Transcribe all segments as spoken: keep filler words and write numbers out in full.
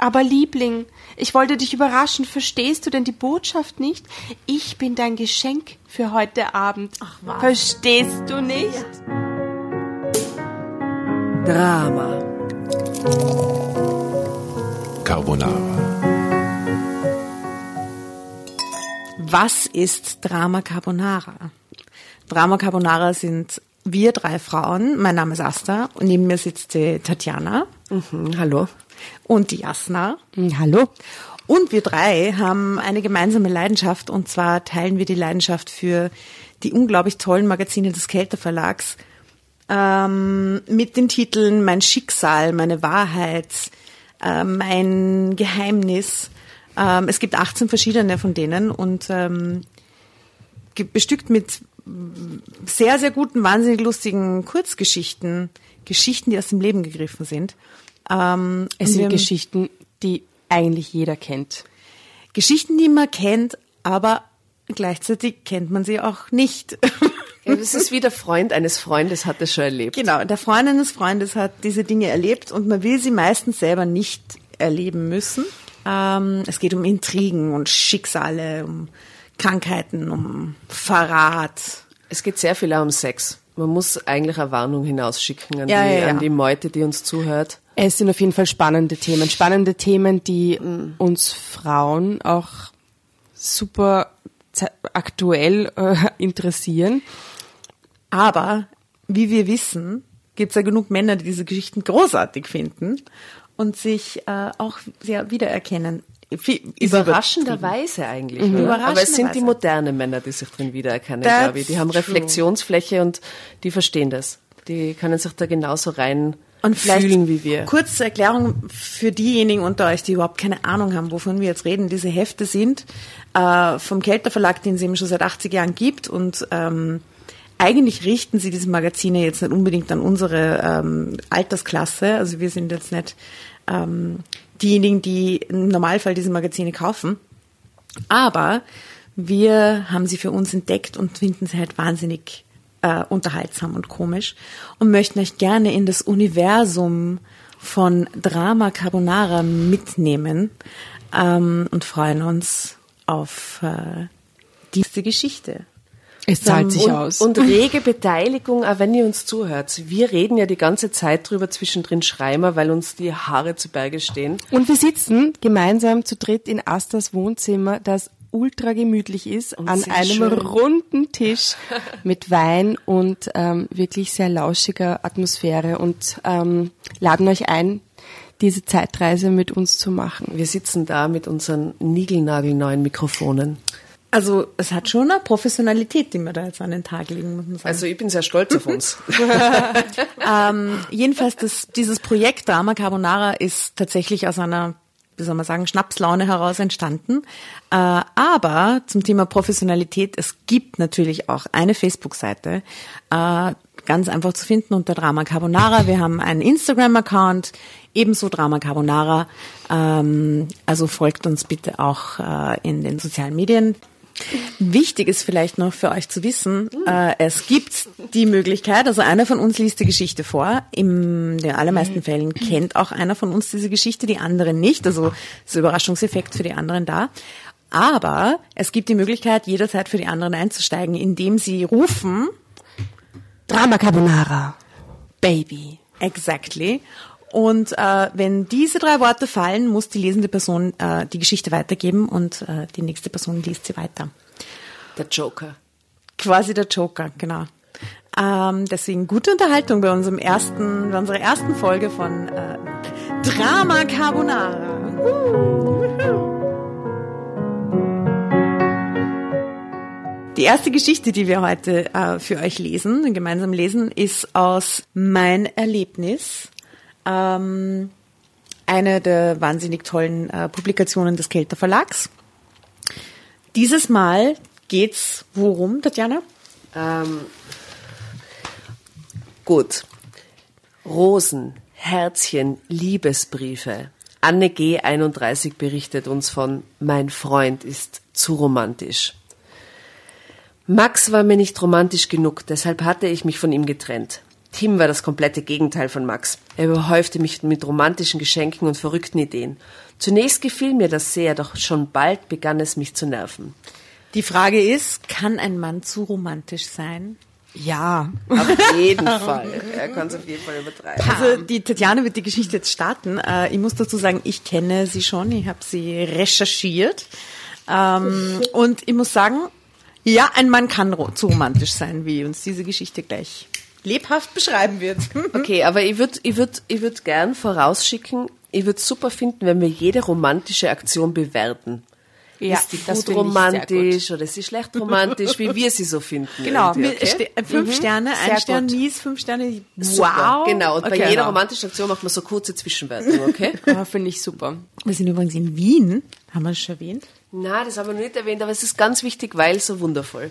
Aber Liebling, ich wollte dich überraschen. Verstehst du denn die Botschaft nicht? Ich bin dein Geschenk für heute Abend. Ach, was? Verstehst du nicht? Ja. Drama Carbonara. Was ist Drama Carbonara? Drama Carbonara sind wir drei Frauen. Mein Name ist Asta und neben mir sitzt die Tatjana. Mhm, hallo. Und die Jasna. Hallo. Und wir drei haben eine gemeinsame Leidenschaft, und zwar teilen wir die Leidenschaft für die unglaublich tollen Magazine des Kelter Verlags ähm, mit den Titeln Mein Schicksal, meine Wahrheit, äh, mein Geheimnis. Ähm, es gibt achtzehn verschiedene von denen und ähm, bestückt mit sehr, sehr guten, wahnsinnig lustigen Kurzgeschichten, Geschichten, die aus dem Leben gegriffen sind. Ähm, es sind Geschichten, die eigentlich jeder kennt. Geschichten, die man kennt, aber gleichzeitig kennt man sie auch nicht. Es ist wie der Freund eines Freundes hat das schon erlebt. Genau, der Freund eines Freundes hat diese Dinge erlebt und man will sie meistens selber nicht erleben müssen. Ähm, es geht um Intrigen und Schicksale, um Krankheiten, um Verrat. Es geht sehr viel auch um Sex. Man muss eigentlich eine Warnung hinausschicken an, ja, die, ja, ja. an die Meute, die uns zuhört. Es sind auf jeden Fall spannende Themen. Spannende Themen, die mhm. uns Frauen auch super aktuell äh, interessieren. Aber, wie wir wissen, gibt es ja genug Männer, die diese Geschichten großartig finden und sich äh, auch sehr wiedererkennen. Überraschenderweise eigentlich. Mhm. Überraschender Aber es sind Weise. Die modernen Männer, die sich drin wiedererkennen, That's glaube ich. Die haben Reflexionsfläche true. Und die verstehen das. Die können sich da genauso rein und fühlen wie wir. Kurz zur Erklärung für diejenigen unter euch, die überhaupt keine Ahnung haben, wovon wir jetzt reden. Diese Hefte sind äh, vom Kelter Verlag, den es eben schon seit achtzig Jahren gibt. Und ähm, eigentlich richten sie diese Magazine jetzt nicht unbedingt an unsere ähm, Altersklasse. Also wir sind jetzt nicht Ähm, diejenigen, die im Normalfall diese Magazine kaufen. Aber wir haben sie für uns entdeckt und finden sie halt wahnsinnig äh, unterhaltsam und komisch und möchten euch gerne in das Universum von Drama Carbonara mitnehmen ähm, und freuen uns auf äh, diese Geschichte. Es zahlt sich und, aus. Und rege Beteiligung, auch wenn ihr uns zuhört. Wir reden ja die ganze Zeit drüber, zwischendrin schreien wir, weil uns die Haare zu Berge stehen. Und wir sitzen gemeinsam zu dritt in Astas Wohnzimmer, das ultra gemütlich ist, und an einem schön. runden Tisch mit Wein und ähm, wirklich sehr lauschiger Atmosphäre und ähm, laden euch ein, diese Zeitreise mit uns zu machen. Wir sitzen da mit unseren niegelnagelneuen Mikrofonen. Also es hat schon eine Professionalität, die wir da jetzt an den Tag legen, muss man sagen. Also ich bin sehr stolz auf uns. ähm, jedenfalls, das, dieses Projekt Drama Carbonara ist tatsächlich aus einer, wie soll man sagen, Schnapslaune heraus entstanden. Äh, aber zum Thema Professionalität, es gibt natürlich auch eine Facebook-Seite, äh, ganz einfach zu finden unter Drama Carbonara. Wir haben einen Instagram-Account, ebenso Drama Carbonara. Ähm, also folgt uns bitte auch äh, in den sozialen Medien. Wichtig ist vielleicht noch für euch zu wissen, äh, es gibt die Möglichkeit, also einer von uns liest die Geschichte vor, in den allermeisten Fällen kennt auch einer von uns diese Geschichte, die anderen nicht, also ist ein Überraschungseffekt für die anderen da, aber es gibt die Möglichkeit, jederzeit für die anderen einzusteigen, indem sie rufen, Drama Carbonara, Baby, exactly. Und äh, wenn diese drei Worte fallen, muss die lesende Person äh, die Geschichte weitergeben und äh, die nächste Person liest sie weiter. Der Joker. Quasi der Joker, genau. Ähm, deswegen gute Unterhaltung bei unserem ersten, bei unserer ersten Folge von äh, Drama Carbonara. Die erste Geschichte, die wir heute äh, für euch lesen, gemeinsam lesen, ist aus Mein Erlebnis. Eine der wahnsinnig tollen äh, Publikationen des Kelter Verlags. Dieses Mal geht's worum, Tatjana? Ähm, gut. Rosen, Herzchen, Liebesbriefe. Anne G. einunddreißig berichtet uns von Mein Freund ist zu romantisch. Max war mir nicht romantisch genug, deshalb hatte ich mich von ihm getrennt. Tim war das komplette Gegenteil von Max. Er überhäufte mich mit romantischen Geschenken und verrückten Ideen. Zunächst gefiel mir das sehr, doch schon bald begann es mich zu nerven. Die Frage ist, kann ein Mann zu romantisch sein? Ja. Auf jeden Fall. Er kann es auf jeden Fall übertreiben. Also die Tatjana wird die Geschichte jetzt starten. Ich muss dazu sagen, ich kenne sie schon. Ich habe sie recherchiert. Und ich muss sagen, ja, ein Mann kann zu romantisch sein, wie uns diese Geschichte gleich lebhaft beschreiben wird. Okay, aber ich würde ich würd, ich würd gern vorausschicken, ich würde es super finden, wenn wir jede romantische Aktion bewerten. Ja, ist die gut romantisch oder ist sie schlecht romantisch, wie wir sie so finden. Genau, okay? fünf mhm. Sterne, ein sehr Stern, gut. Mies, fünf Sterne, wow. Super. Genau, und okay, bei jeder genau. romantischen Aktion macht man so kurze Zwischenwertung, okay? Ah, finde ich super. Wir sind übrigens in Wien, haben wir es schon erwähnt? Nein, das haben wir noch nicht erwähnt, aber es ist ganz wichtig, weil so wundervoll.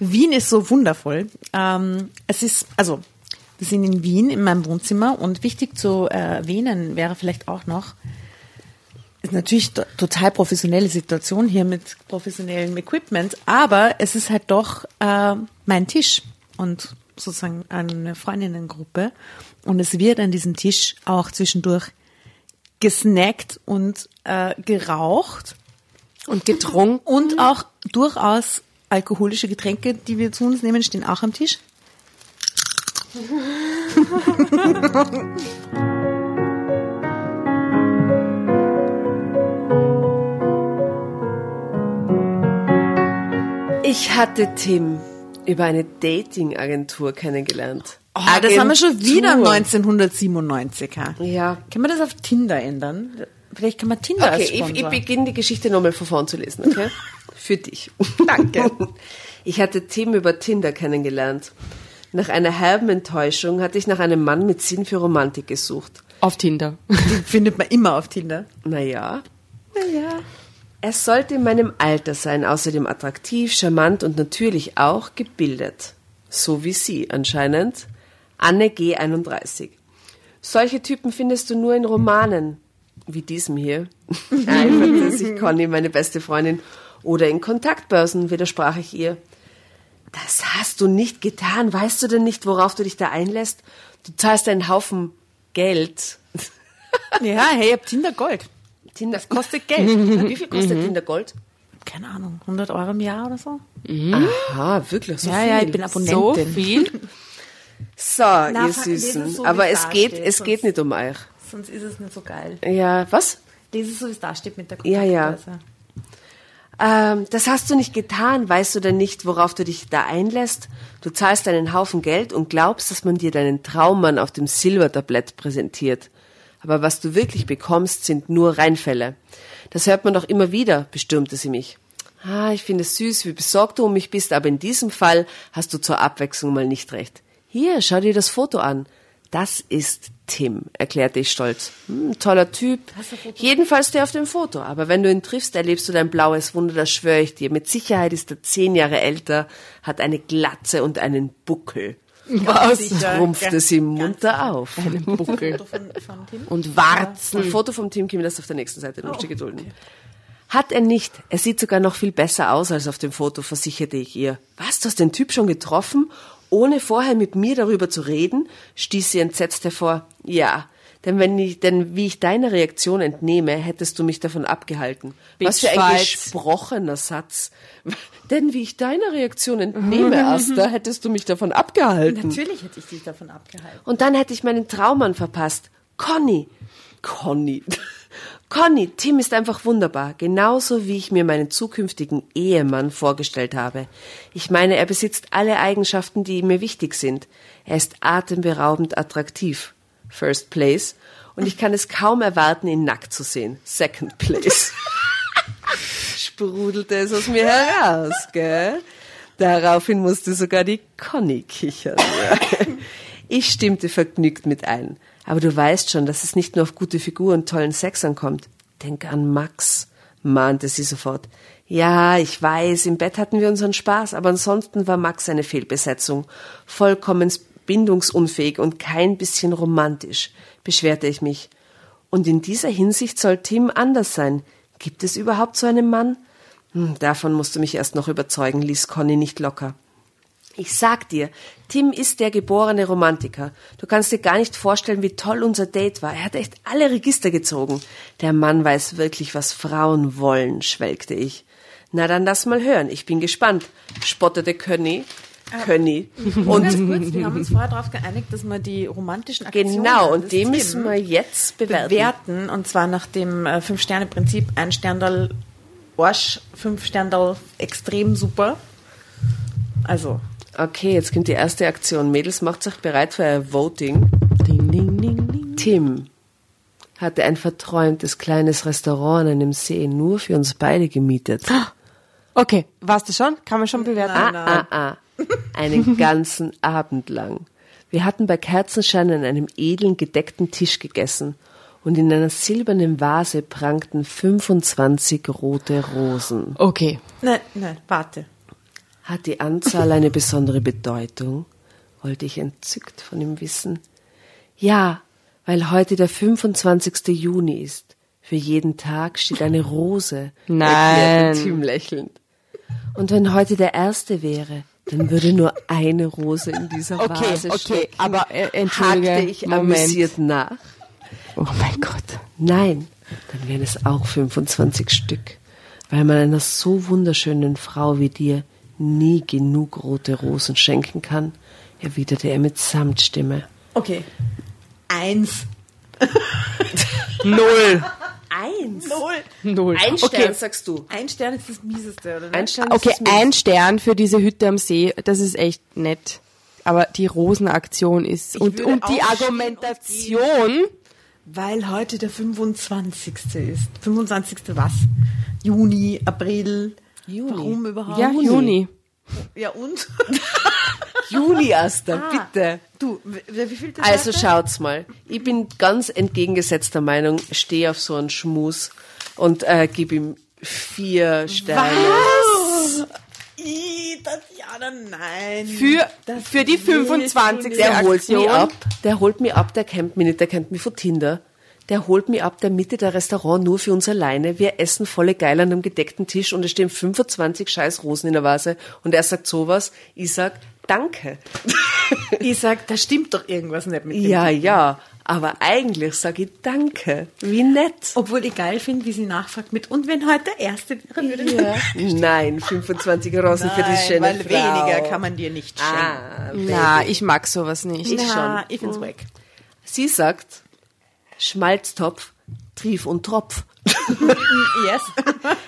Wien ist so wundervoll. Ähm, es ist, also, wir sind in Wien, in meinem Wohnzimmer, und wichtig zu erwähnen wäre vielleicht auch noch, ist natürlich to- total professionelle Situation hier mit professionellem Equipment, aber es ist halt doch äh, mein Tisch und sozusagen eine Freundinnengruppe, und es wird an diesem Tisch auch zwischendurch gesnackt und äh, geraucht und getrunken und auch durchaus alkoholische Getränke, die wir zu uns nehmen, stehen auch am Tisch. Ich hatte Tim über eine Dating-Agentur kennengelernt. Oh, Agentur. Das haben wir schon wieder neunzehnhundertsiebenundneunzig. Ha? Ja. Können wir das auf Tinder ändern? Vielleicht kann man Tinder als Sponsor. Okay, ich, ich beginne die Geschichte nochmal von vorn zu lesen, okay? Für dich. Danke. Ich hatte Tim über Tinder kennengelernt. Nach einer halben Enttäuschung hatte ich nach einem Mann mit Sinn für Romantik gesucht. Auf Tinder. Den findet man immer auf Tinder. Naja. Naja. Er sollte in meinem Alter sein, außerdem attraktiv, charmant und natürlich auch gebildet. So wie sie anscheinend. Anne G. einunddreißig. Solche Typen findest du nur in Romanen. Wie diesem hier. Eiferte sich Conny, meine beste Freundin. Oder in Kontaktbörsen, widersprach ich ihr. Das hast du nicht getan. Weißt du denn nicht, worauf du dich da einlässt? Du zahlst einen Haufen Geld. Ja, hey, ich hab Tinder Gold. Tinder, das kostet Geld. Wie viel kostet mhm. Tinder Gold? Keine Ahnung, hundert Euro im Jahr oder so. Mhm. Aha, wirklich, so ja, viel. Ja, ich bin Abonnentin. So viel? So, na, ihr Süßen. So, aber es geht, steht, es geht nicht um euch. Sonst ist es nicht so geil. Ja, was? Lese es so, wie es da steht mit der Kontaktbörse. Ja, ja. Ähm, das hast du nicht getan. Weißt du denn nicht, worauf du dich da einlässt? Du zahlst einen Haufen Geld und glaubst, dass man dir deinen Traummann auf dem Silbertablett präsentiert. Aber was du wirklich bekommst, sind nur Reinfälle. Das hört man doch immer wieder, bestürmte sie mich. Ah, ich finde es süß, wie besorgt du um mich bist, aber in diesem Fall hast du zur Abwechslung mal nicht recht. Hier, schau dir das Foto an. Das ist Tim, erklärte ich stolz. Hm, toller Typ. Jedenfalls der auf dem Foto. Aber wenn du ihn triffst, erlebst du dein blaues Wunder, das schwöre ich dir. Mit Sicherheit ist er zehn Jahre älter, hat eine Glatze und einen Buckel. Was? Rumpfte sie munter auf. Einen Buckel. Von, von Tim? Und Warzen. Ein Foto vom Tim Kim, das auf der nächsten Seite. Oh, gedulden. Okay. Hat er nicht. Er sieht sogar noch viel besser aus als auf dem Foto, versicherte ich ihr. Was, du hast den Typ schon getroffen? Ohne vorher mit mir darüber zu reden? Stieß sie entsetzt hervor. Ja, denn wenn ich, denn wie ich deiner Reaktion entnehme, hättest du mich davon abgehalten. Big Was für ein fight. Gesprochener Satz. Denn wie ich deiner Reaktion entnehme, Asta, hättest du mich davon abgehalten. Natürlich hätte ich dich davon abgehalten. Und dann hätte ich meinen Traummann verpasst. Conny. Conny. Conny, Tim ist einfach wunderbar. Genauso wie ich mir meinen zukünftigen Ehemann vorgestellt habe. Ich meine, er besitzt alle Eigenschaften, die mir wichtig sind. Er ist atemberaubend attraktiv. First place. Und ich kann es kaum erwarten, ihn nackt zu sehen. Second place. Sprudelte es aus mir heraus, gell? Daraufhin musste sogar die Conny kichern. Ich stimmte vergnügt mit ein. Aber du weißt schon, dass es nicht nur auf gute Figur und tollen Sex ankommt. Denk an Max, mahnte sie sofort. Ja, ich weiß, im Bett hatten wir unseren Spaß, aber ansonsten war Max eine Fehlbesetzung. Vollkommen bindungsunfähig und kein bisschen romantisch, beschwerte ich mich. Und in dieser Hinsicht soll Tim anders sein. Gibt es überhaupt so einen Mann? Hm, davon musst du mich erst noch überzeugen, ließ Conny nicht locker. Ich sag dir, Tim ist der geborene Romantiker. Du kannst dir gar nicht vorstellen, wie toll unser Date war. Er hat echt alle Register gezogen. Der Mann weiß wirklich, was Frauen wollen, schwelgte ich. Na dann lass mal hören, ich bin gespannt, spottete Conny. Conny. Äh, und ganz kurz, wir haben uns vorher darauf geeinigt, dass wir die romantischen Aktionen... Genau, und die müssen wir jetzt bewerten. bewerten. Und zwar nach dem äh, Fünf-Sterne-Prinzip, ein Sterndal Arsch, fünf Sterndal extrem super. Also... Okay, jetzt kommt die erste Aktion. Mädels, macht sich bereit für ein Voting. Ding, ding, ding, ding. Tim hatte ein verträumtes kleines Restaurant an einem See nur für uns beide gemietet. Okay, warst du schon? Kann man schon bewerten? Nein, ah, nein. ah, ah. Einen ganzen Abend lang. Wir hatten bei Kerzenschein an einem edlen, gedeckten Tisch gegessen und in einer silbernen Vase prangten fünfundzwanzig rote Rosen. Okay. Nein, nein, warte. Hat die Anzahl eine besondere Bedeutung? Wollte ich entzückt von ihm wissen. Ja, weil heute der fünfundzwanzigster Juni ist. Für jeden Tag steht eine Rose, erklärte Tim lächelnd. Und wenn heute der erste wäre, dann würde nur eine Rose in dieser okay, Vase okay, stecken. Okay, aber äh, entschuldige, hakte ich Moment. amüsiert nach. Oh mein Gott. Nein, dann wären es auch fünfundzwanzig Stück, weil man einer so wunderschönen Frau wie dir nie genug rote Rosen schenken kann, erwiderte er mit Samtstimme. Okay. Eins. Null. Eins? Null. Null. Ein Stern, okay. Sagst du. Ein Stern ist das Mieseste, oder? Ein Stern ist okay, das Mieseste. Ein Stern für diese Hütte am See, das ist echt nett. Aber die Rosenaktion ist... Ich und und die Argumentation... Weil heute der fünfundzwanzigste ist. fünfundzwanzigste was? Juni, April... Juni. Warum überhaupt? Ja, Juni. Ja, und? Juni, Asta, ah, bitte. Du, wie viel das Also schaut's mal. Ich bin ganz entgegengesetzter Meinung, stehe auf so einen Schmus und äh, gebe ihm vier Sterne. Was? I, Tatjana, nein. Für, für die fünfundzwanzigste Der Aktion. holt mich ab, der holt mich ab, der kennt mich nicht, der kennt mich von Tinder. Der holt mich ab der Mitte der Restaurant nur für uns alleine. Wir essen volle geil an einem gedeckten Tisch und es stehen fünfundzwanzig scheiß Rosen in der Vase. Und er sagt sowas. Ich sag, danke. Ich sag, da stimmt doch irgendwas nicht mit dem. Ja, Tippen. ja. Aber eigentlich sage ich danke. Wie nett. Obwohl ich geil finde, wie sie nachfragt mit, und wenn heute der erste wäre, ja. Nein, fünfundzwanzig Rosen Nein, für die schöne weil Frau. Weniger kann man dir nicht schenken. Ah, na, ich mag sowas nicht. Ich na, schon. Ich find's weg. Sie sagt... Schmalztopf, Trief und Tropf. Yes.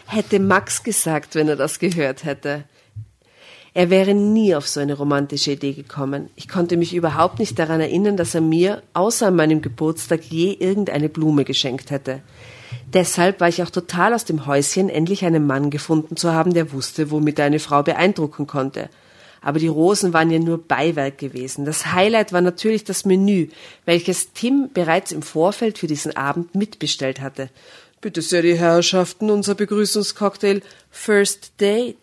Hätte Max gesagt, wenn er das gehört hätte. Er wäre nie auf so eine romantische Idee gekommen. Ich konnte mich überhaupt nicht daran erinnern, dass er mir, außer an meinem Geburtstag, je irgendeine Blume geschenkt hätte. Deshalb war ich auch total aus dem Häuschen, endlich einen Mann gefunden zu haben, der wusste, womit er eine Frau beeindrucken konnte. Aber die Rosen waren ja nur Beiwerk gewesen. Das Highlight war natürlich das Menü, welches Tim bereits im Vorfeld für diesen Abend mitbestellt hatte. Bitte sehr, die Herrschaften, unser Begrüßungscocktail First Date,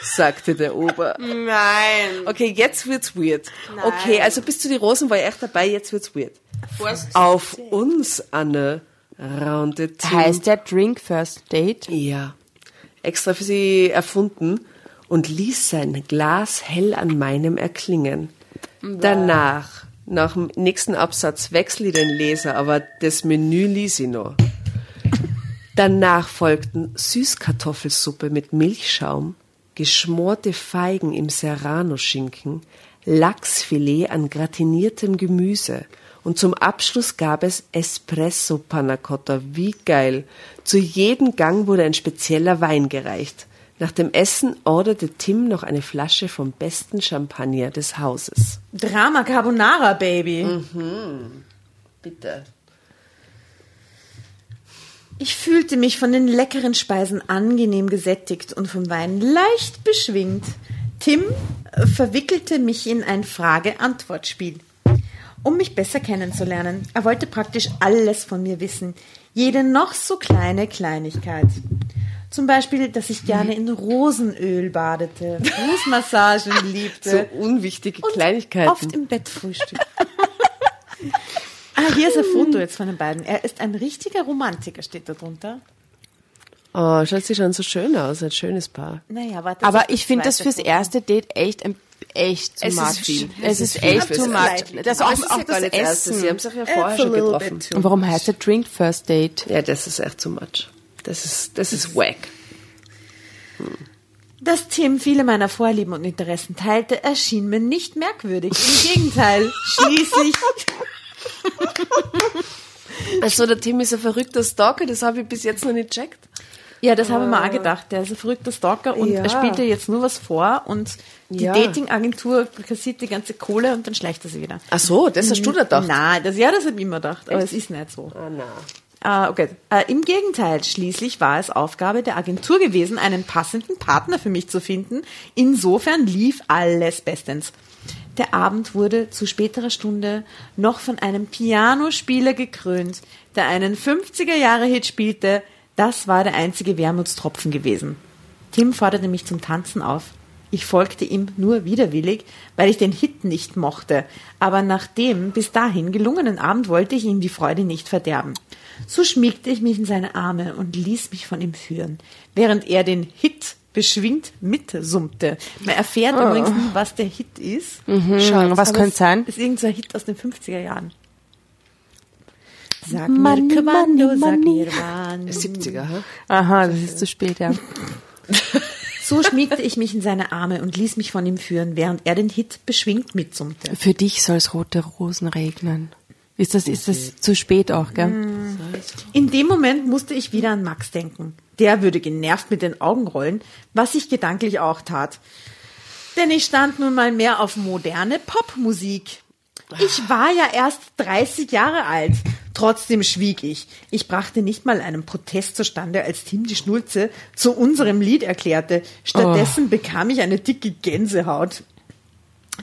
sagte der Ober. Nein. Okay, jetzt wird's weird. Nein. Okay, also bis zu die Rosen war ich echt dabei, jetzt wird's weird. First Auf Date. uns, Anne, raunte Tim. Heißt der Drink First Date? Ja. Extra für sie erfunden. Und ließ sein Glas hell an meinem erklingen. Wow. Danach, nach dem nächsten Absatz, wechsle ich den Leser, aber das Menü ließ ich noch. Danach folgten Süßkartoffelsuppe mit Milchschaum, geschmorte Feigen im Serrano-Schinken, Lachsfilet an gratiniertem Gemüse. Und zum Abschluss gab es Espresso-Panna-Cotta. Wie geil! Zu jedem Gang wurde ein spezieller Wein gereicht. Nach dem Essen orderte Tim noch eine Flasche vom besten Champagner des Hauses. Drama Carbonara, Baby. Mhm. Bitte. Ich fühlte mich von den leckeren Speisen angenehm gesättigt und vom Wein leicht beschwingt. Tim verwickelte mich in ein Frage-Antwort-Spiel, um mich besser kennenzulernen. Er wollte praktisch alles von mir wissen, jede noch so kleine Kleinigkeit. Zum Beispiel, dass ich gerne in Rosenöl badete, Fußmassagen liebte. So unwichtige und Kleinigkeiten. Oft im Bett frühstück. Ah, hier ist ein Foto jetzt von den beiden. Er ist ein richtiger Romantiker, steht da drunter. Oh, schaut sie schon so schön aus, ein schönes Paar. Naja, warte. Aber ich finde das fürs erste Date echt ein echt zu much. Viel. Es ist echt zu much. Das auch, auch das Essen. Sie haben es ja vorher schon getroffen. Und warum heißt der Drink First Date? Ja, das ist echt zu much. Das ist, das ist wack. Hm. Dass Tim viele meiner Vorlieben und Interessen teilte, erschien mir nicht merkwürdig. Im Gegenteil, schließlich... Also der Tim ist ein verrückter Stalker, das habe ich bis jetzt noch nicht gecheckt. Ja, das habe ich mir auch gedacht. Der ist ein verrückter Stalker und ja. er spielt dir jetzt nur was vor und die ja. Dating-Agentur kassiert die ganze Kohle und dann schleicht er sie wieder. Ach so, das hast du da gedacht? Nein, das, ja, das habe ich immer gedacht, aber es ist nicht so. Oh nein. Uh, okay. Uh, Im Gegenteil, schließlich war es Aufgabe der Agentur gewesen, einen passenden Partner für mich zu finden. Insofern lief alles bestens. Der Abend wurde zu späterer Stunde noch von einem Pianospieler gekrönt, der einen fünfziger-Jahre-Hit spielte. Das war der einzige Wermutstropfen gewesen. Tim forderte mich zum Tanzen auf. Ich folgte ihm nur widerwillig, weil ich den Hit nicht mochte. Aber nach dem bis dahin gelungenen Abend wollte ich ihm die Freude nicht verderben. So schmiegte ich mich in seine Arme und ließ mich von ihm führen, während er den Hit beschwingt mitsummte. Man erfährt oh. übrigens nicht, was der Hit ist. Mhm. Schaut, was könnte es sein? Ist irgendein Hit aus den fünfziger Jahren. Sag Money, mir Kommando, Money, sag Money. Mir wann. siebziger, hä? Aha, das ist zu spät, ja. So schmiegte ich mich in seine Arme und ließ mich von ihm führen, während er den Hit beschwingt mitsummte. Für dich soll's rote Rosen regnen. Ist das, ist das zu spät auch, gell? In dem Moment musste ich wieder an Max denken. Der würde genervt mit den Augen rollen, was ich gedanklich auch tat. Denn ich stand nun mal mehr auf moderne Popmusik. Ich war ja erst dreißig Jahre alt. Trotzdem schwieg ich. Ich brachte nicht mal einen Protest zustande, als Tim die Schnulze zu unserem Lied erklärte. Stattdessen oh. bekam ich eine dicke Gänsehaut.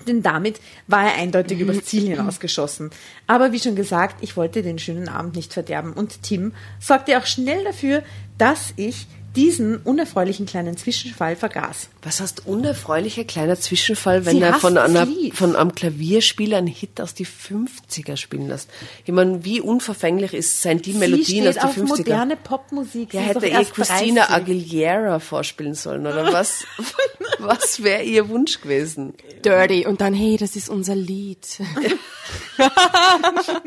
Denn damit war er eindeutig übers Ziel hinausgeschossen. Aber wie schon gesagt, ich wollte den schönen Abend nicht verderben. Und Tim sorgte auch schnell dafür, dass ich diesen unerfreulichen kleinen Zwischenfall vergaß. Was heißt unerfreulicher kleiner Zwischenfall, wenn Sie er von, einer, von einem Klavierspieler einen Hit aus die fünfziger spielen lässt? Ich meine, wie unverfänglich ist, sind die Sie Melodien aus die fünfziger? Moderne Popmusik. Ja, hätte eh Christina Aguilera vorspielen sollen, oder was? Was wäre ihr Wunsch gewesen? Dirty. Und dann, hey, das ist unser Lied.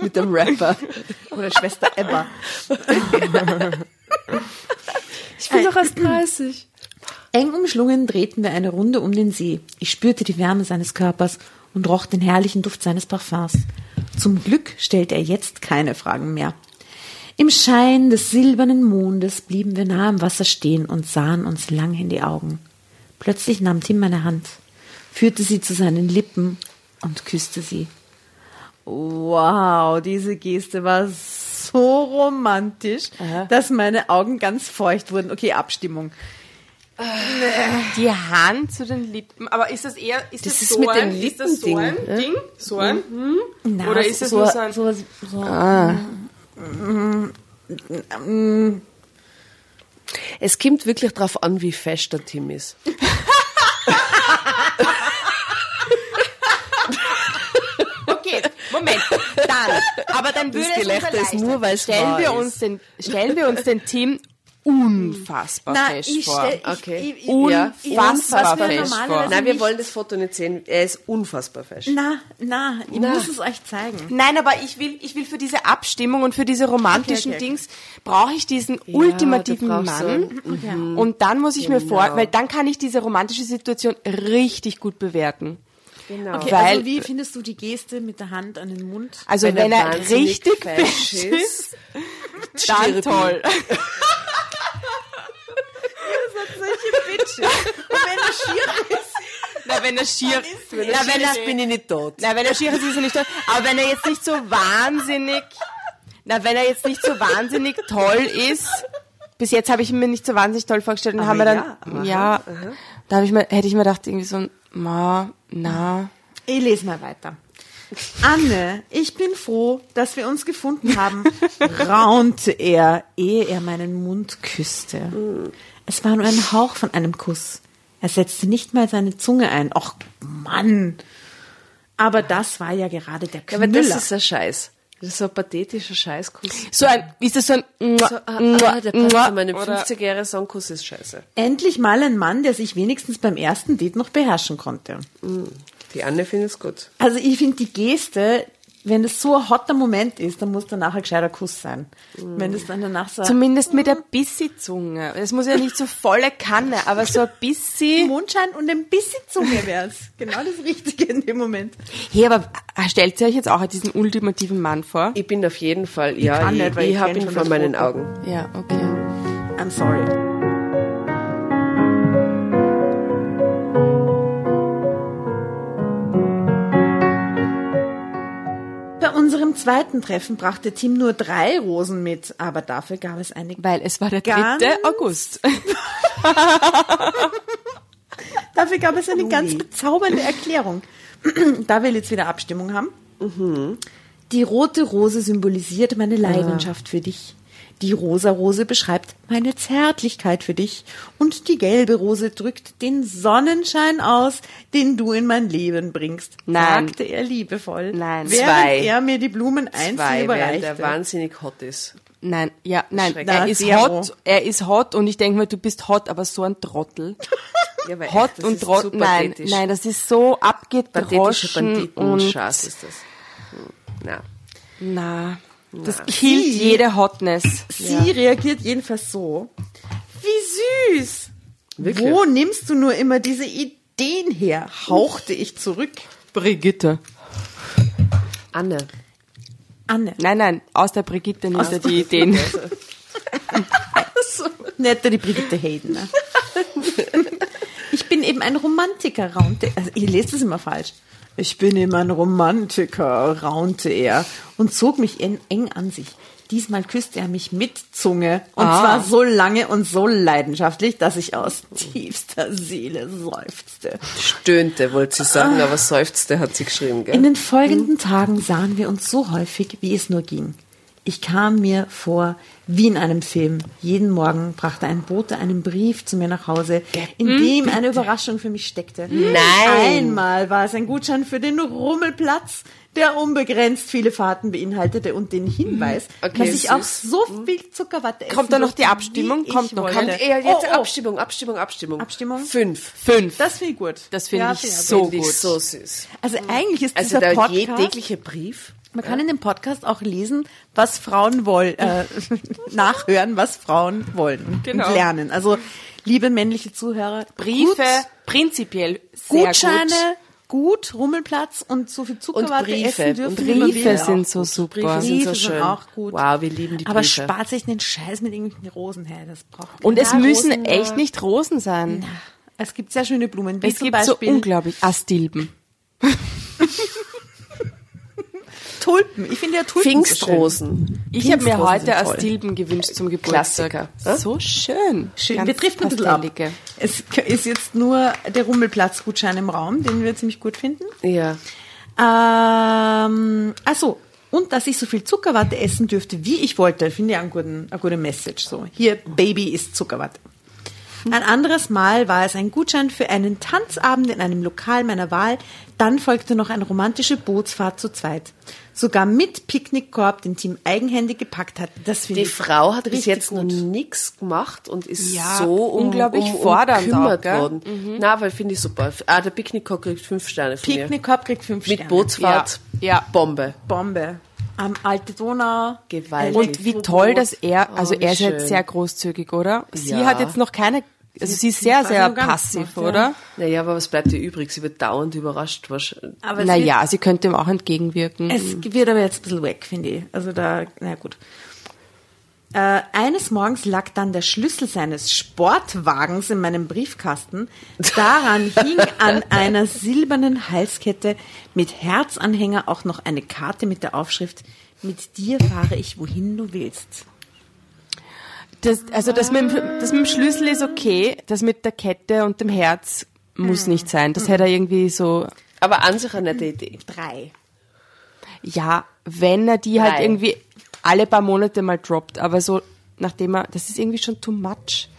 Mit dem Rapper. Oder Schwester Ebba. Ich bin doch erst dreißig. Eng umschlungen drehten wir eine Runde um den See. Ich spürte die Wärme seines Körpers und roch den herrlichen Duft seines Parfums. Zum Glück stellte er jetzt keine Fragen mehr. Im Schein des silbernen Mondes blieben wir nah am Wasser stehen und sahen uns lang in die Augen. Plötzlich nahm Tim meine Hand, führte sie zu seinen Lippen und küsste sie. Wow, diese Geste war so romantisch, aha, dass meine Augen ganz feucht wurden. Okay, Abstimmung. Die Hand zu den Lippen, aber ist das eher, ist das, das so, mit ein, den ist das so ein Ding? Ding? So ein? Mhm. Na, oder ist das so, nur so ein... So, so. Ah. Es kommt wirklich drauf an, wie fest der Tim ist. Moment, dann, aber dann würde das Gelächter es ist nur, weil es stellen wir uns den, stellen wir uns den Tim unfassbar Na, fest ich vor. Stell, ich, okay. ich, ich, unfassbar ich, ich, fest vor. Nein, wir wollen das Foto nicht sehen. Er ist unfassbar fest. Na, na, ich na. muss es euch zeigen. Nein, aber ich will, ich will für diese Abstimmung und für diese romantischen okay, okay, Dings brauche ich diesen ja, ultimativen Mann. So. Mhm. Und dann muss ich genau. mir vor, weil dann kann ich diese romantische Situation richtig gut bewerten. Genau. Okay, Weil, also wie findest du die Geste mit der Hand an den Mund? Also wenn, wenn er, er richtig fesch ist, ist dann toll. Ihr seid solche Bitches. Und wenn er schier ist, na, wenn er schier ist, wenn er na, wenn er, bin ich nicht tot. Na, wenn er schier ist, ist er nicht tot. Aber wenn er jetzt nicht so wahnsinnig, na, wenn er jetzt nicht so wahnsinnig toll ist, bis jetzt habe ich ihn mir nicht so wahnsinnig toll vorgestellt und haben wir dann, ja, ja aha. da habe ich mir, hätte ich mir gedacht, irgendwie so ein, Ma, na. Ich lese mal weiter. Anne, ich bin froh, dass wir uns gefunden haben, raunte er, ehe er meinen Mund küsste. Es war nur ein Hauch von einem Kuss. Er setzte nicht mal seine Zunge ein. Och, Mann. Aber das war ja gerade der Knüller. Ja, aber das ist der Scheiß. Das ist so ein pathetischer Scheißkuss. So ein, ist das so ein... So, ah, ah, der passt zu meinem fünfzigjährigen Songkuss ist scheiße. Endlich mal ein Mann, der sich wenigstens beim ersten Date noch beherrschen konnte. Die Anne findet es gut. Also ich finde die Geste, wenn das so ein hotter Moment ist, dann muss danach ein gescheiter Kuss sein. Mm. Wenn das dann danach so... Zumindest mit ein bisschen Zunge. Das muss ja nicht so volle Kanne, aber so ein bisschen... Mundschein und ein bisschen Zunge wäre es. Genau das Richtige in dem Moment. Hey, aber stellt ihr euch jetzt auch diesen ultimativen Mann vor? Ich bin auf jeden Fall... Ich ja, ich, nicht, ich, ich habe ihn vor meinen Augen. Ja, okay. I'm sorry. Unserem zweiten Treffen brachte Tim nur drei Rosen mit, aber dafür gab es einige. Weil es war der dritte August. Dafür gab es eine ganz bezaubernde Erklärung. Da wir jetzt wieder Abstimmung haben. Mhm. Die rote Rose symbolisiert meine Leidenschaft ja. für dich. Die rosa Rose beschreibt meine Zärtlichkeit für dich. Und die gelbe Rose drückt den Sonnenschein aus, den du in mein Leben bringst, Nein. sagte er liebevoll. Nein, während zwei. er mir die Blumen einzeln zwei, überreichte. Während er wahnsinnig hot ist. Nein, ja, nein, er ist hot, er ist hot und ich denke mir, du bist hot, aber so ein Trottel. Ja, hot echt, und Trottel, nein, nein, das ist so abgedroschen und Schatz ist das. Na. Na. Das ja. killt sie, jede Hotness. Sie ja. reagiert jedenfalls so. Wie süß. Wirklich? Wo nimmst du nur immer diese Ideen her? Hauchte ich zurück. Brigitte. Anne. Anne. Nein, nein, aus der Brigitte nimmt er die Ideen. Nicht die Brigitte Hayden. Ne? Ich bin eben ein Romantiker, raunte. Also, ich lese das immer falsch. Ich bin immer ein Romantiker, raunte er und zog mich in, eng an sich. Diesmal küsste er mich mit Zunge und ah. zwar so lange und so leidenschaftlich, dass ich aus tiefster Seele seufzte. Stöhnte, wollte sie sagen, ah. aber seufzte hat sie geschrieben, gell? In den folgenden hm. Tagen sahen wir uns so häufig, wie es nur ging. Ich kam mir vor wie in einem Film. Jeden Morgen brachte ein Bote einen Brief zu mir nach Hause, in dem eine Überraschung für mich steckte. Nein! Einmal war es ein Gutschein für den Rummelplatz, der unbegrenzt viele Fahrten beinhaltete und den Hinweis, okay, dass ich auch so viel Zuckerwatte esse. Kommt da noch die Abstimmung? Kommt noch. Kommt eher jetzt oh, oh. Abstimmung, Abstimmung, Abstimmung. Abstimmung? Fünf. Fünf. Das finde ich gut. Das finde ja, ich ja, so gut. Ich so süß. Also eigentlich ist also dieser der Podcast... Also der tägliche Brief... Man kann in dem Podcast auch lesen, was Frauen wollen, äh, nachhören, was Frauen wollen genau. und lernen. Also, liebe männliche Zuhörer, Briefe, gut, prinzipiell sehr Gutscheine, gut, gut, Rummelplatz und so viel Zuckerwatte essen dürfen. Und Briefe, Briefe sind so super. Briefe sind so schön. Sind auch gut. Wow, wir lieben die Briefe. Aber spart sich den Scheiß mit irgendwelchen Rosen her. Das braucht und es müssen Rosen, echt nicht Rosen sein. Na, es gibt sehr schöne Blumen. Wie es gibt Beispiel, so unglaublich Astilben. Tulpen. Ich finde ja Tulpen Pfingstrosen. Ich habe mir heute Astilben gewünscht zum Geburtstag. Klassiker. So schön. Schön. Wir driften ein bisschen ab. Es ist jetzt nur der Rummelplatz-Gutschein im Raum, den wir ziemlich gut finden. Ja. Ähm, also und dass ich so viel Zuckerwatte essen dürfte, wie ich wollte, finde ich einen guten, eine gute Message. So, hier, Baby isst Zuckerwatte. Ein anderes Mal war es ein Gutschein für einen Tanzabend in einem Lokal meiner Wahl. Dann folgte noch eine romantische Bootsfahrt zu zweit. Sogar mit Picknickkorb, den Tim eigenhändig gepackt hat. Das finde ich richtig gut. Die Frau hat bis jetzt noch nichts gemacht und ist ja, so unglaublich um, um, fordernd gekümmert worden. Mhm. Na, weil finde ich super. Ah, der Picknickkorb kriegt fünf Sterne von mir. Picknickkorb kriegt fünf Sterne. Mit Bootsfahrt. Ja. ja. Bombe. Bombe. Am Alte Donau. Gewaltig. Und wie toll, dass er, also oh, er ist schön. Jetzt sehr großzügig, oder? Sie ja. hat jetzt noch keine, also sie ist sehr, sehr passiv, gemacht, oder? Ja. Naja, aber was bleibt ihr übrig? Sie wird dauernd überrascht. Aber naja, sie könnte ihm auch entgegenwirken. Es wird aber jetzt ein bisschen weg, finde ich. Also da, na gut. Äh, eines Morgens lag dann der Schlüssel seines Sportwagens in meinem Briefkasten. Daran hing an einer silbernen Halskette mit Herzanhänger auch noch eine Karte mit der Aufschrift »Mit dir fahre ich, wohin du willst«. Das, also das mit, das mit dem Schlüssel ist okay, das mit der Kette und dem Herz muss nicht sein. Das hätte er irgendwie so... Aber an sich eine Idee. Drei. Ja, wenn er die Drei. halt irgendwie... alle paar Monate mal droppt, aber so, nachdem er, das ist irgendwie schon too much.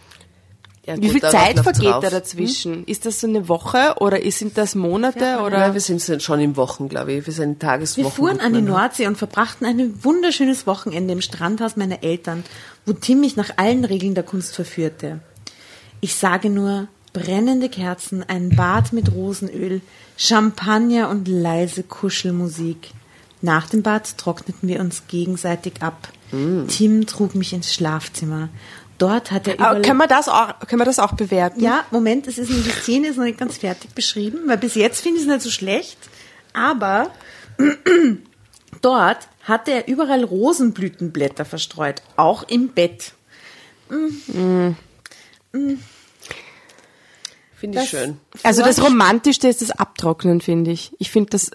Ja, gut, wie viel Zeit vergeht drauf. Da dazwischen? Hm? Ist das so eine Woche oder sind das Monate? Ja, oder? Nein, wir sind schon in Wochen, glaube ich. Wir sind in Tageswochen. Wir fuhren an die Nordsee und verbrachten ein wunderschönes Wochenende im Strandhaus meiner Eltern, wo Tim mich nach allen Regeln der Kunst verführte. Ich sage nur, brennende Kerzen, ein Bad mit Rosenöl, Champagner und leise Kuschelmusik. Nach dem Bad trockneten wir uns gegenseitig ab. Mm. Tim trug mich ins Schlafzimmer. Dort hat er überle- können, wir das auch, können wir das auch bewerten? Ja, Moment, es ist die Szene ist noch nicht ganz fertig beschrieben, weil bis jetzt finde ich es nicht so schlecht. Aber dort hatte er überall Rosenblütenblätter verstreut, auch im Bett. Mm. Mm. Finde ich schön. Also das Romantischste ist das Abtrocknen, finde ich. Ich finde das...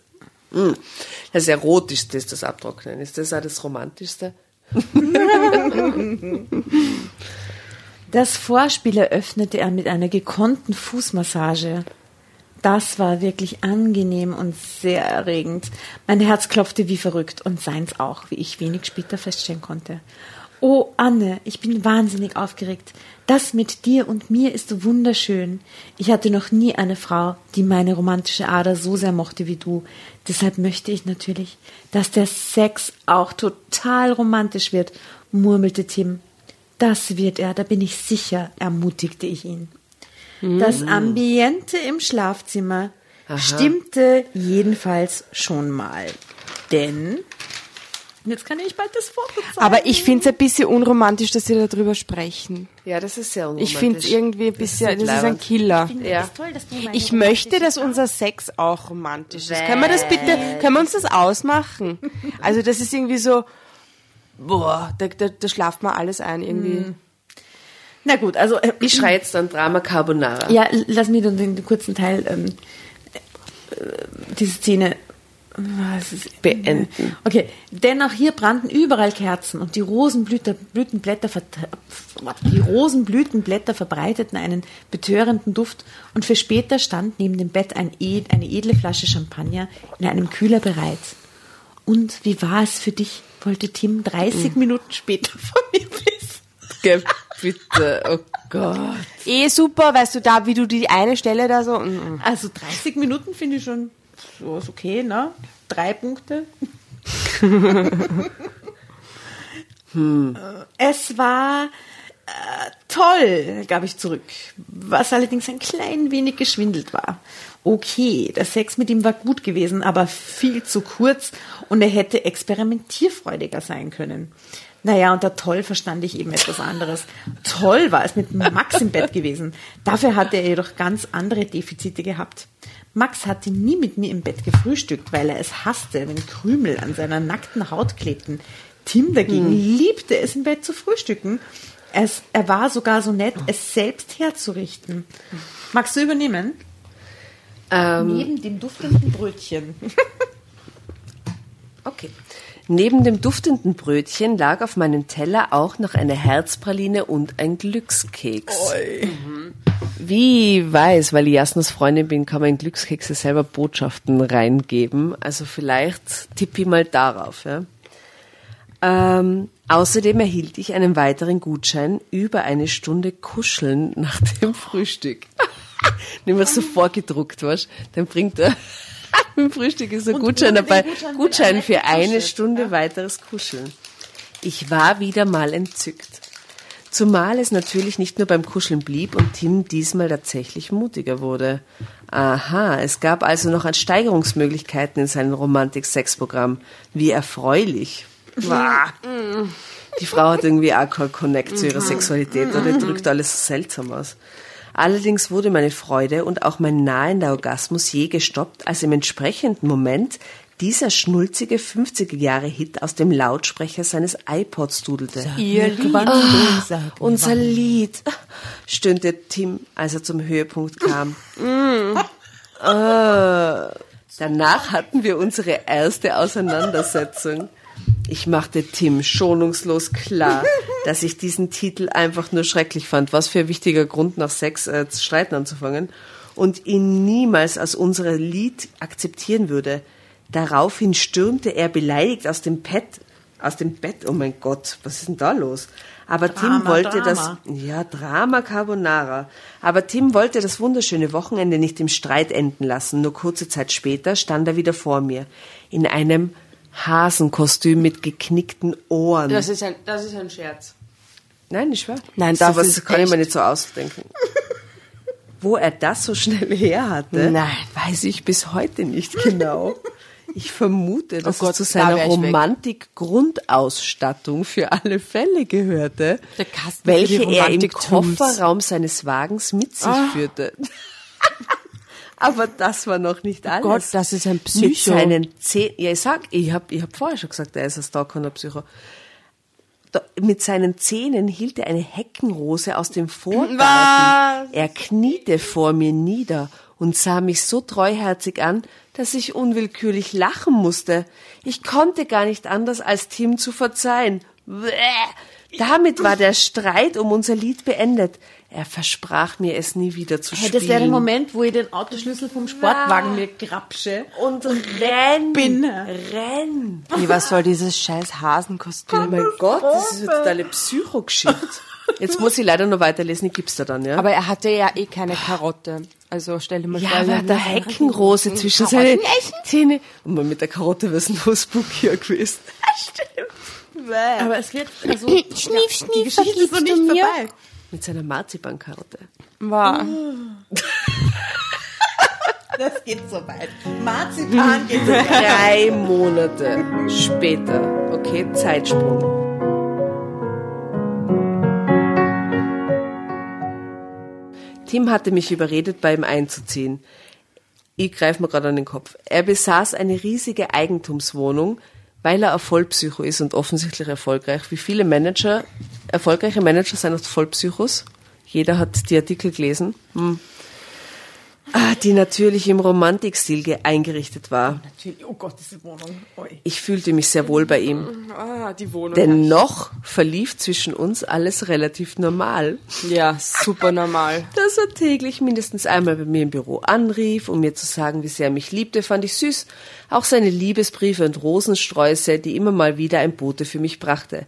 Mm. Das Erotischste ist das Abtrocknen. Ist das auch das Romantischste? Das Vorspiel eröffnete er mit einer gekonnten Fußmassage. Das war wirklich angenehm und sehr erregend. Mein Herz klopfte wie verrückt und seins auch, wie ich wenig später feststellen konnte. Oh Anne, ich bin wahnsinnig aufgeregt. Das mit dir und mir ist so wunderschön. Ich hatte noch nie eine Frau, die meine romantische Ader so sehr mochte wie du. Deshalb möchte ich natürlich, dass der Sex auch total romantisch wird, murmelte Tim. Das wird er, da bin ich sicher, ermutigte ich ihn. Mhm. Das Ambiente im Schlafzimmer Aha. stimmte jedenfalls schon mal. Denn... Jetzt kann ich bald das Foto zeigen. Aber ich finde es ein bisschen unromantisch, dass sie darüber sprechen. Ja, das ist sehr unromantisch. Ich finde es irgendwie ein bisschen, das ist, das ist ein Killer. Ich finde ja. das toll, dass du meinst. Ich möchte, dass unser Sex auch romantisch ist. Können wir das bitte, können wir uns das ausmachen? Also das ist irgendwie so, boah, da, da, da schlaft man alles ein irgendwie. Hm. Na gut, also... Äh, ich schreie jetzt dann Drama Carbonara. Ja, lass mich dann den kurzen Teil, ähm, äh, diese Szene... beenden. Okay, denn auch hier brannten überall Kerzen und die Rosenblütenblätter, ver- die Rosenblütenblätter verbreiteten einen betörenden Duft und für später stand neben dem Bett ein ed- eine edle Flasche Champagner in einem Kühler bereit. Und wie war es für dich, wollte Tim dreißig mhm. Minuten später von mir wissen. Bitte, oh Gott. Eh super, weißt du, da, wie du die eine Stelle da so... Mhm. Also dreißig Minuten finde ich schon... So ist okay, ne? Drei Punkte. hm. Es war äh, toll, gab ich zurück, was allerdings ein klein wenig geschwindelt war. Okay, der Sex mit ihm war gut gewesen, aber viel zu kurz und er hätte experimentierfreudiger sein können. Naja, unter toll verstand ich eben etwas anderes. Toll war es mit Max im Bett gewesen. Dafür hatte er jedoch ganz andere Defizite gehabt. Max hatte nie mit mir im Bett gefrühstückt, weil er es hasste, wenn Krümel an seiner nackten Haut klebten. Tim dagegen hm. liebte es, im Bett zu frühstücken. Es, er war sogar so nett, es selbst herzurichten. Magst du übernehmen? Ähm. Neben dem duftenden Brötchen. Okay. Neben dem duftenden Brötchen lag auf meinem Teller auch noch eine Herzpraline und ein Glückskeks. Mhm. Wie ich weiß, weil ich Jasnas Freundin bin, kann man in Glückskekse selber Botschaften reingeben. Also vielleicht tippe ich mal darauf. Ja. Ähm, außerdem erhielt ich einen weiteren Gutschein über eine Stunde Kuscheln nach dem Frühstück. Nämlich so vorgedruckt, weißt du? Dann bringt er... Im Frühstück ist ein Gutschein dabei. Gutschein, Gutschein für eine Kuscheln, Stunde ja. weiteres Kuscheln. Ich war wieder mal entzückt. Zumal es natürlich nicht nur beim Kuscheln blieb und Tim diesmal tatsächlich mutiger wurde. Aha, es gab also noch Steigerungsmöglichkeiten in seinem Romantik-Sex-Programm. Wie erfreulich. Die Frau hat irgendwie auch keinen Connect zu ihrer Sexualität oder drückt alles so seltsam aus. Allerdings wurde meine Freude und auch mein nahender Orgasmus je gestoppt, als im entsprechenden Moment dieser schnulzige fünfziger-Jahre-Hit aus dem Lautsprecher seines iPods dudelte. Ihr Lied, ah, unser Lied, stöhnte Tim, als er zum Höhepunkt kam. mm. ah. Danach hatten wir unsere erste Auseinandersetzung. Ich machte Tim schonungslos klar, dass ich diesen Titel einfach nur schrecklich fand. Was für ein wichtiger Grund, nach Sex äh, zu streiten anzufangen. Und ihn niemals als unser Lied akzeptieren würde. Daraufhin stürmte er beleidigt aus dem Bett, aus dem Bett. Oh mein Gott, was ist denn da los? Aber Drama, Tim wollte Drama. das, ja, Drama Carbonara. Aber Tim wollte das wunderschöne Wochenende nicht im Streit enden lassen. Nur kurze Zeit später stand er wieder vor mir. In einem Hasenkostüm mit geknickten Ohren. Das ist ein, das ist ein Scherz. Nein, nicht wahr? Nein, das so was kann echt. Ich mir nicht so ausdenken. Wo er das so schnell her hatte, Nein. weiß ich bis heute nicht genau. Ich vermute, dass oh Gott, es zu seiner Romantik-Grundausstattung für alle Fälle gehörte, welche er im Kofferraum seines Wagens mit sich oh. führte. Aber das war noch nicht alles. Oh Gott, das ist ein Psycho. Mit seinen zehn, ja, ich sag, ich hab, ich hab vorher schon gesagt, er ist ein Stalker und ein Psycho. Mit seinen Zähnen hielt er eine Heckenrose aus dem Vorgarten. Was? Er kniete vor mir nieder und sah mich so treuherzig an, dass ich unwillkürlich lachen musste. Ich konnte gar nicht anders, als Tim zu verzeihen. Bäh. Damit war der Streit um unser Lied beendet. Er versprach mir, es nie wieder zu hey, spielen. Das wäre der Moment, wo ich den Autoschlüssel vom Sportwagen mir grapsche und renn, bin. renn. Wie, was soll dieses scheiß Hasenkostüm? Oh mein Gott, das ist eine totale Psycho-Geschichte. Jetzt muss ich leider noch weiterlesen, ich gib's da dann, ja. Aber er hatte ja eh keine Karotte. Also stell dir mal vor. Ja, aber der Heckenrose zwischen seinen Zähnen. Und mal mit der Karotte wäre es nur spookier gewesen. Stimmt. Aber es wird also, schnief, schnief, die Geschichte ist noch nicht vorbei. Mit seiner Marzipankarotte. Wow. Das geht so weit. Marzipan geht so weit. Drei Monate später. Okay, Zeitsprung. Tim hatte mich überredet, bei ihm einzuziehen. Ich greife mir gerade an den Kopf. Er besaß eine riesige Eigentumswohnung, weil er ein Vollpsycho ist und offensichtlich erfolgreich. Wie viele Manager, erfolgreiche Manager sind auch Vollpsychos. Jeder hat die Artikel gelesen. Hm. Ah, die natürlich im Romantikstil eingerichtet war. Natürlich. Oh Gott, diese Wohnung. Oi. Ich fühlte mich sehr wohl bei ihm. Ah, die Wohnung. Dennoch verlief zwischen uns alles relativ normal. Ja, super normal. Dass er täglich mindestens einmal bei mir im Büro anrief, um mir zu sagen, wie sehr er mich liebte, fand ich süß. Auch seine Liebesbriefe und Rosensträuße, die immer mal wieder ein Bote für mich brachte.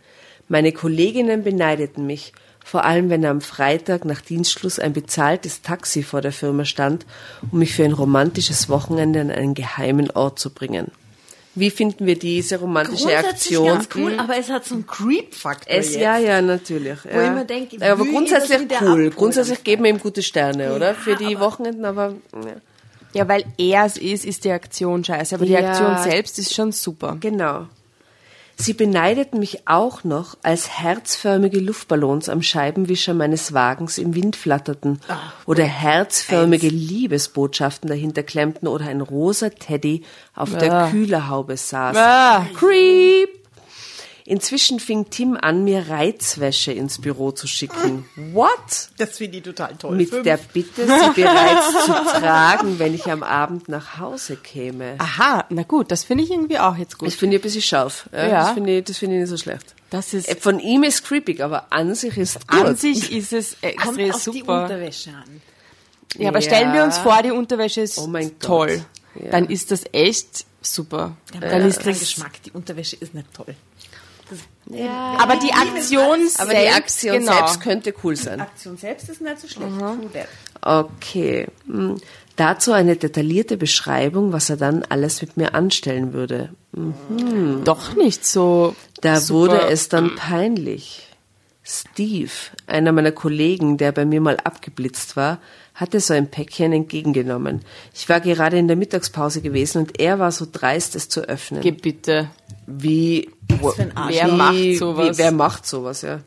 Meine Kolleginnen beneideten mich. Vor allem, wenn er am Freitag nach Dienstschluss ein bezahltes Taxi vor der Firma stand, um mich für ein romantisches Wochenende an einen geheimen Ort zu bringen. Wie finden wir diese romantische Aktion? Grundsätzlich ganz cool, aber es hat so einen Creep-Faktor es, jetzt. Ja, ja, natürlich. Ja. Wo ich immer denke, ja, aber grundsätzlich cool. Grundsätzlich geben wir ihm gute Sterne, ja, oder? Für die aber Wochenenden, aber... Ja. ja, weil er es ist, ist die Aktion scheiße. Aber die ja. Aktion selbst ist schon super. Genau. Sie beneideten mich auch noch, als herzförmige Luftballons am Scheibenwischer meines Wagens im Wind flatterten oder herzförmige Liebesbotschaften dahinter klemmten oder ein rosa Teddy auf ja. der Kühlerhaube saß. Ja. Creep! Inzwischen fing Tim an, mir Reizwäsche ins Büro zu schicken. What? Das finde ich total toll. Mit Fünf. der Bitte, sie bereits zu tragen, wenn ich am Abend nach Hause käme. Aha, na gut, das finde ich irgendwie auch jetzt gut. Das finde ich ein bisschen scharf. Ja, ja. Das finde ich, das finde ich nicht so schlecht. Das ist Von ihm ist creepy, aber an sich ist gut. An sich ist es extrem Kommt super. Kommt auf die Unterwäsche an. Ja, ja, aber stellen wir uns vor, die Unterwäsche ist oh mein toll. Gott. Ja. Dann ist das echt super. Ja, Dann ja. ist das Geschmack, die Unterwäsche ist nicht toll. Ja. Aber die Aktion selbst, aber die Aktion genau. selbst könnte cool sein. Die Aktion selbst ist nicht so schlecht. Mhm. Okay. Mhm. Dazu eine detaillierte Beschreibung, was er dann alles mit mir anstellen würde. Mhm. Doch nicht so. Da super. wurde es dann peinlich. Steve, einer meiner Kollegen, der bei mir mal abgeblitzt war, hatte so ein Päckchen entgegengenommen. Ich war gerade in der Mittagspause gewesen und er war so dreist, es zu öffnen. Geh bitte. Wie, wo, wer macht sowas? Wie, wer macht sowas, ja.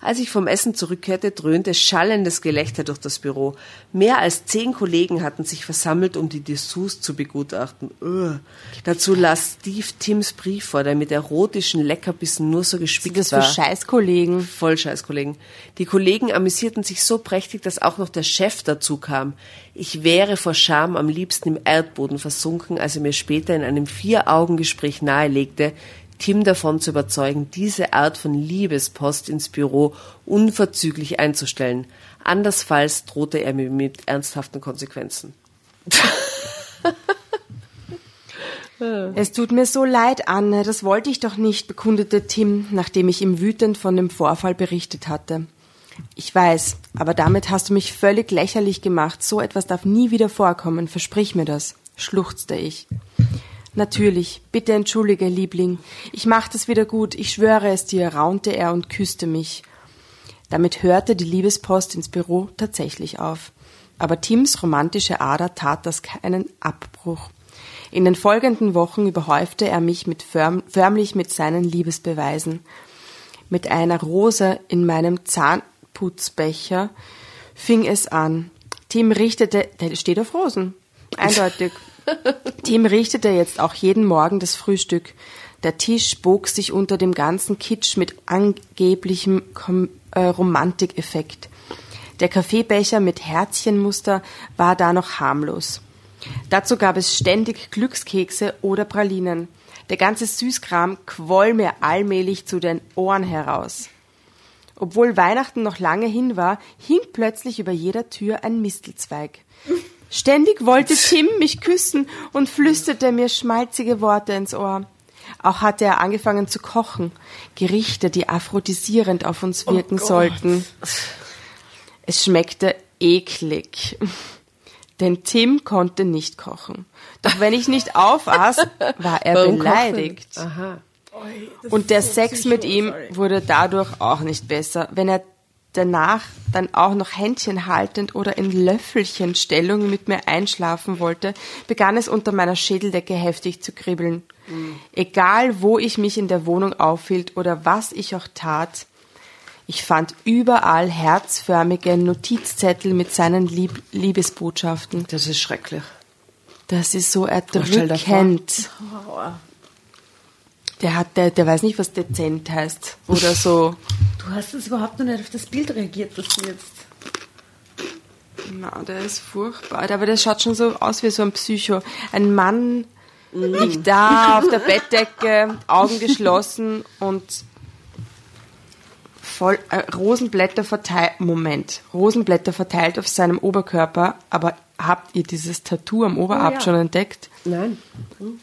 Als ich vom Essen zurückkehrte, dröhnte schallendes Gelächter durch das Büro. Mehr als zehn Kollegen hatten sich versammelt, um die Dessous zu begutachten. Ugh. Dazu las Steve Tims Brief vor, der mit erotischen Leckerbissen nur so gespickt war. Was sind das für Scheißkollegen? Voll Scheißkollegen. Die Kollegen amüsierten sich so prächtig, dass auch noch der Chef dazu kam. Ich wäre vor Scham am liebsten im Erdboden versunken, als er mir später in einem Vier-Augen-Gespräch nahelegte, Tim davon zu überzeugen, diese Art von Liebespost ins Büro unverzüglich einzustellen. Andersfalls drohte er mir mit ernsthaften Konsequenzen. Ja. Es tut mir so leid, Anne, das wollte ich doch nicht, bekundete Tim, nachdem ich ihm wütend von dem Vorfall berichtet hatte. Ich weiß, aber damit hast du mich völlig lächerlich gemacht. So etwas darf nie wieder vorkommen, versprich mir das, schluchzte ich. Natürlich, bitte entschuldige, Liebling. Ich mach das wieder gut, ich schwöre es dir, raunte er und küsste mich. Damit hörte die Liebespost ins Büro tatsächlich auf. Aber Tims romantische Ader tat das keinen Abbruch. In den folgenden Wochen überhäufte er mich mit förm- förmlich mit seinen Liebesbeweisen. Mit einer Rose in meinem Zahnputzbecher fing es an. Tim richtete, der steht auf Rosen, eindeutig. Tim richtete jetzt auch jeden Morgen das Frühstück. Der Tisch bog sich unter dem ganzen Kitsch mit angeblichem Kom- äh, Romantikeffekt. Der Kaffeebecher mit Herzchenmuster war da noch harmlos. Dazu gab es ständig Glückskekse oder Pralinen. Der ganze Süßkram quoll mir allmählich zu den Ohren heraus. Obwohl Weihnachten noch lange hin war, hing plötzlich über jeder Tür ein Mistelzweig. Ständig wollte Tim mich küssen und flüsterte mir schmalzige Worte ins Ohr. Auch hatte er angefangen zu kochen. Gerichte, die aphrodisierend auf uns wirken oh sollten. Es schmeckte eklig. Denn Tim konnte nicht kochen. Doch wenn ich nicht aufaß, war er Warum beleidigt. Aha. Und der so Sex mit ihm sorry. wurde dadurch auch nicht besser. Wenn er danach dann auch noch Händchen haltend oder in Löffelchenstellung mit mir einschlafen wollte, begann es unter meiner Schädeldecke heftig zu kribbeln. Mhm. Egal, wo ich mich in der Wohnung aufhielt oder was ich auch tat, ich fand überall herzförmige Notizzettel mit seinen Lieb- Liebesbotschaften. Das ist schrecklich. Das ist so erdrückend. Der hat, der, der weiß nicht, was dezent heißt oder so. Du hast jetzt überhaupt noch nicht auf das Bild reagiert, was du jetzt... Na, der ist furchtbar. Aber der schaut schon so aus wie so ein Psycho. Ein Mann mm. liegt da auf der Bettdecke, Augen geschlossen und... Voll, äh, Rosenblätter verteilt, Moment, Rosenblätter verteilt auf seinem Oberkörper, aber habt ihr dieses Tattoo am Oberarm oh, ja. schon entdeckt? Nein. Hm.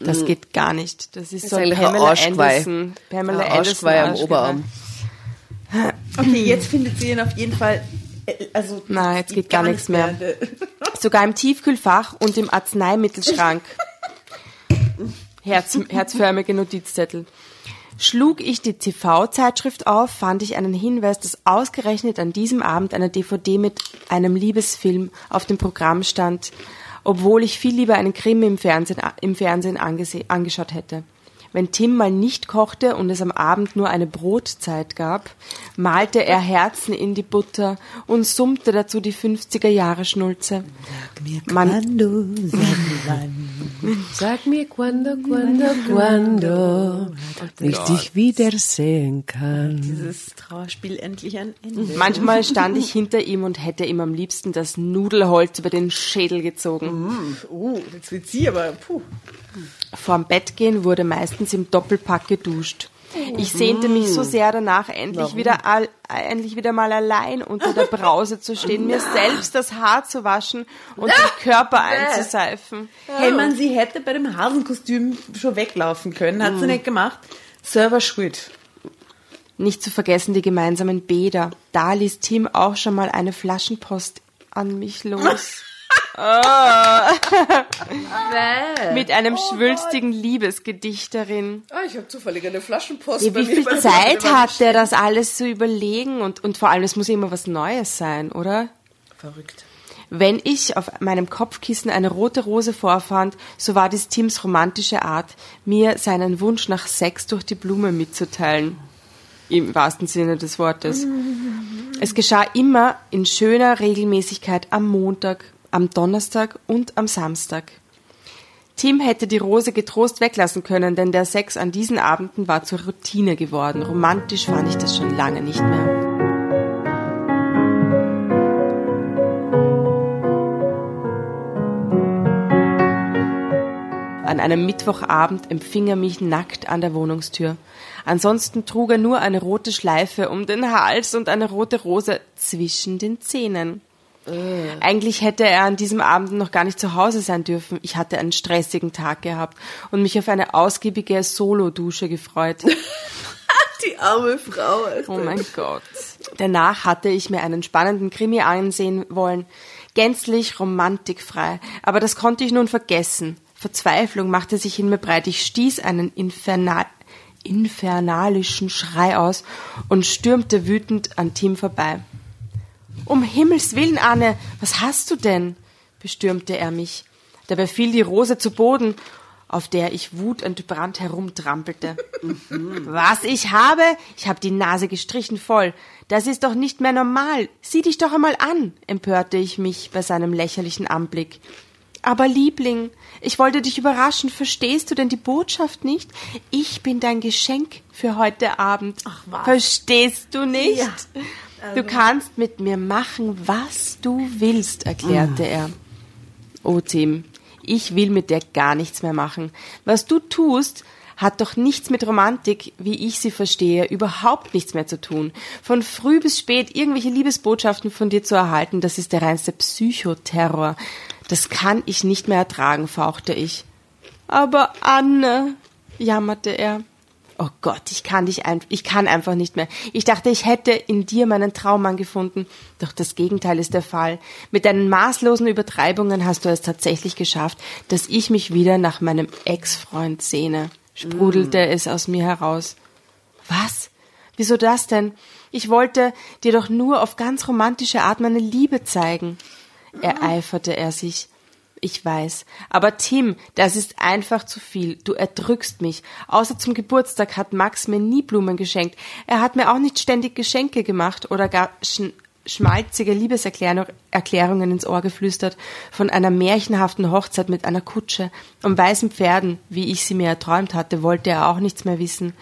Das hm. geht gar nicht. Das ist, das ist so ein Pamela ein Anderson. Pamela Anderson am Oberarm. Okay, jetzt findet sie ihn auf jeden Fall, also... Nein, jetzt geht gar, gar nichts mehr. mehr. Sogar im Tiefkühlfach und im Arzneimittelschrank. Herz, herzförmige Notizzettel. Schlug ich die T V-Zeitschrift auf, fand ich einen Hinweis, dass ausgerechnet an diesem Abend eine D V D mit einem Liebesfilm auf dem Programm stand, obwohl ich viel lieber einen Krimi im Fernsehen, im Fernsehen angese- angeschaut hätte. Wenn Tim mal nicht kochte und es am Abend nur eine Brotzeit gab, malte er Herzen in die Butter und summte dazu die fünfziger-Jahre-Schnulze. Sag mir quando, sag mir quando, quando, quando, ich dich wiedersehen kann. Dieses Trauerspiel endlich ein Ende. Manchmal stand ich hinter ihm und hätte ihm am liebsten das Nudelholz über den Schädel gezogen. Oh, jetzt wird sie aber, puh. Vorm Bett gehen wurde meistens im Doppelpack geduscht. Ich sehnte mich so sehr danach, endlich wieder, all, endlich wieder mal allein unter der Brause zu stehen, mir selbst das Haar zu waschen und den Körper einzuseifen. Hey man, sie hätte bei dem Hasenkostüm schon weglaufen können, hat sie nicht gemacht. Selber schuld. Nicht zu vergessen die gemeinsamen Bäder. Da ließ Tim auch schon mal eine Flaschenpost an mich los. Oh. Mit einem oh schwülstigen Gott. Liebesgedichterin. Ah, ich habe zufällig eine Flaschenpost. Ja, bei wie mir viel bei Zeit der hat der, das alles zu überlegen? Und, und vor allem, es muss ja immer was Neues sein, oder? Verrückt. Wenn ich auf meinem Kopfkissen eine rote Rose vorfand, so war dies Tims romantische Art, mir seinen Wunsch nach Sex durch die Blume mitzuteilen. Im wahrsten Sinne des Wortes. Es geschah immer in schöner Regelmäßigkeit am Montag, am Donnerstag und am Samstag. Tim hätte die Rose getrost weglassen können, denn der Sex an diesen Abenden war zur Routine geworden. Romantisch fand ich das schon lange nicht mehr. An einem Mittwochabend empfing er mich nackt an der Wohnungstür. Ansonsten trug er nur eine rote Schleife um den Hals und eine rote Rose zwischen den Zähnen. Mm. Eigentlich hätte er an diesem Abend noch gar nicht zu Hause sein dürfen. Ich hatte einen stressigen Tag gehabt und mich auf eine ausgiebige Solo-Dusche gefreut. Die arme Frau. Alter. Oh mein Gott. Danach hatte ich mir einen spannenden Krimi ansehen wollen. Gänzlich romantikfrei. Aber das konnte ich nun vergessen. Verzweiflung machte sich in mir breit. Ich stieß einen infernal, infernalischen Schrei aus und stürmte wütend an Tim vorbei. Um Himmels Willen, Anne, was hast du denn? Bestürmte er mich. Dabei fiel die Rose zu Boden, auf der ich wutentbrannt herumtrampelte. Was ich habe? Ich habe die Nase gestrichen voll. Das ist doch nicht mehr normal. Sieh dich doch einmal an, empörte ich mich bei seinem lächerlichen Anblick. Aber Liebling, ich wollte dich überraschen. Verstehst du denn die Botschaft nicht? Ich bin dein Geschenk für heute Abend. Ach, was? Verstehst du nicht? Ja. Du kannst mit mir machen, was du willst, erklärte er. Oh, Tim, ich will mit dir gar nichts mehr machen. Was du tust, hat doch nichts mit Romantik, wie ich sie verstehe, überhaupt nichts mehr zu tun. Von früh bis spät irgendwelche Liebesbotschaften von dir zu erhalten, das ist der reinste Psychoterror. Das kann ich nicht mehr ertragen, fauchte ich. Aber Anne, jammerte er. Oh Gott, ich kann dich ein, ich kann einfach nicht mehr. Ich dachte, ich hätte in dir meinen Traummann gefunden. Doch das Gegenteil ist der Fall. Mit deinen maßlosen Übertreibungen hast du es tatsächlich geschafft, dass ich mich wieder nach meinem Ex-Freund sehne. Sprudelte mm. es aus mir heraus. Was? Wieso das denn? Ich wollte dir doch nur auf ganz romantische Art meine Liebe zeigen. Ereiferte er sich. Ich weiß. Aber Tim, das ist einfach zu viel. Du erdrückst mich. Außer zum Geburtstag hat Max mir nie Blumen geschenkt. Er hat mir auch nicht ständig Geschenke gemacht oder gar sch- schmalzige Liebeserklärungen ins Ohr geflüstert von einer märchenhaften Hochzeit mit einer Kutsche und weißen Pferden, wie ich sie mir erträumt hatte, wollte er auch nichts mehr wissen.